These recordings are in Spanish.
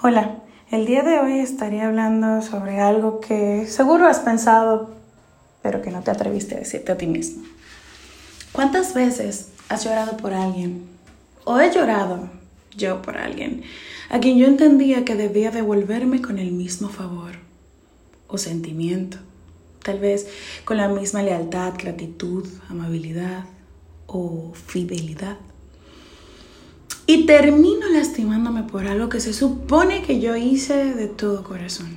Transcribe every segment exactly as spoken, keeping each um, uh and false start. Hola, el día de hoy estaré hablando sobre algo que seguro has pensado, pero que no te atreviste a decirte a ti mismo. ¿Cuántas veces has llorado por alguien? ¿O he llorado yo por alguien a quien yo entendía que debía devolverme con el mismo favor o sentimiento? Tal vez con la misma lealtad, gratitud, amabilidad o fidelidad. Y termino lastimándome por algo que se supone que yo hice de todo corazón.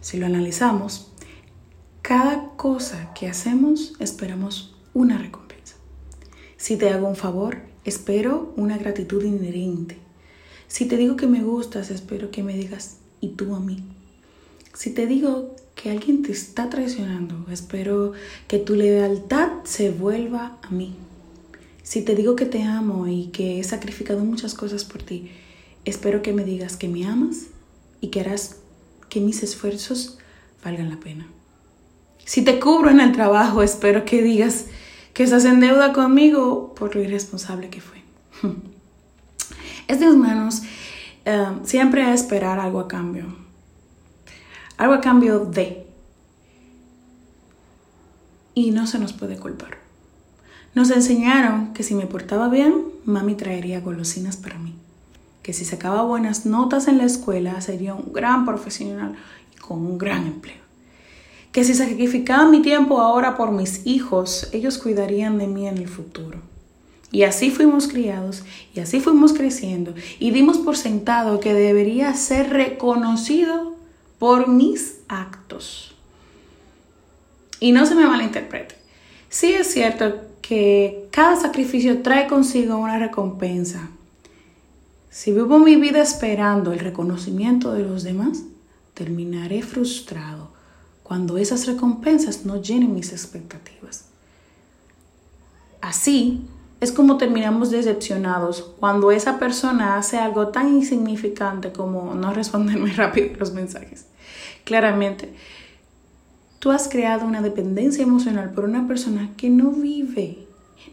Si lo analizamos, cada cosa que hacemos esperamos una recompensa. Si te hago un favor, espero una gratitud inherente. Si te digo que me gustas, espero que me digas "y tú a mí". Si te digo que alguien te está traicionando, espero que tu lealtad se vuelva a mí. Si te digo que te amo y que he sacrificado muchas cosas por ti, espero que me digas que me amas y que harás que mis esfuerzos valgan la pena. Si te cubro en el trabajo, espero que digas que estás en deuda conmigo por lo irresponsable que fue. Es de humanos uh, siempre esperar algo a cambio. Algo a cambio de. Y no se nos puede culpar. Nos enseñaron que si me portaba bien, mami traería golosinas para mí. Que si sacaba buenas notas en la escuela, sería un gran profesional y con un gran empleo. Que si sacrificaba mi tiempo ahora por mis hijos, ellos cuidarían de mí en el futuro. Y así fuimos criados, y así fuimos creciendo, y dimos por sentado que debería ser reconocido por mis actos. Y no se me malinterprete. Sí es cierto que cada sacrificio trae consigo una recompensa. Si vivo mi vida esperando el reconocimiento de los demás, terminaré frustrado cuando esas recompensas no llenen mis expectativas. Así es como terminamos decepcionados cuando esa persona hace algo tan insignificante como no responderme rápido los mensajes. Claramente, tú has creado una dependencia emocional por una persona que no vive,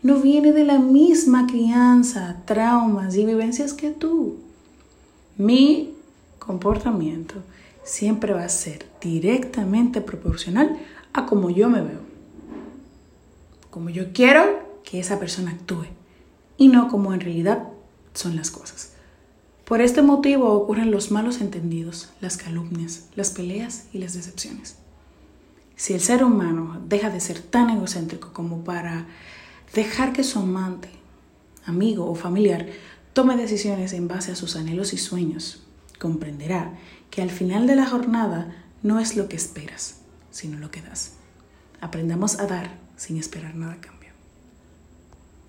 no viene de la misma crianza, traumas y vivencias que tú. Mi comportamiento siempre va a ser directamente proporcional a cómo yo me veo, como yo quiero que esa persona actúe y no como en realidad son las cosas. Por este motivo ocurren los malos entendidos, las calumnias, las peleas y las decepciones. Si el ser humano deja de ser tan egocéntrico como para dejar que su amante, amigo o familiar tome decisiones en base a sus anhelos y sueños, comprenderá que al final de la jornada no es lo que esperas, sino lo que das. Aprendamos a dar sin esperar nada a cambio.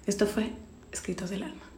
Esto fue Escritos del Alma.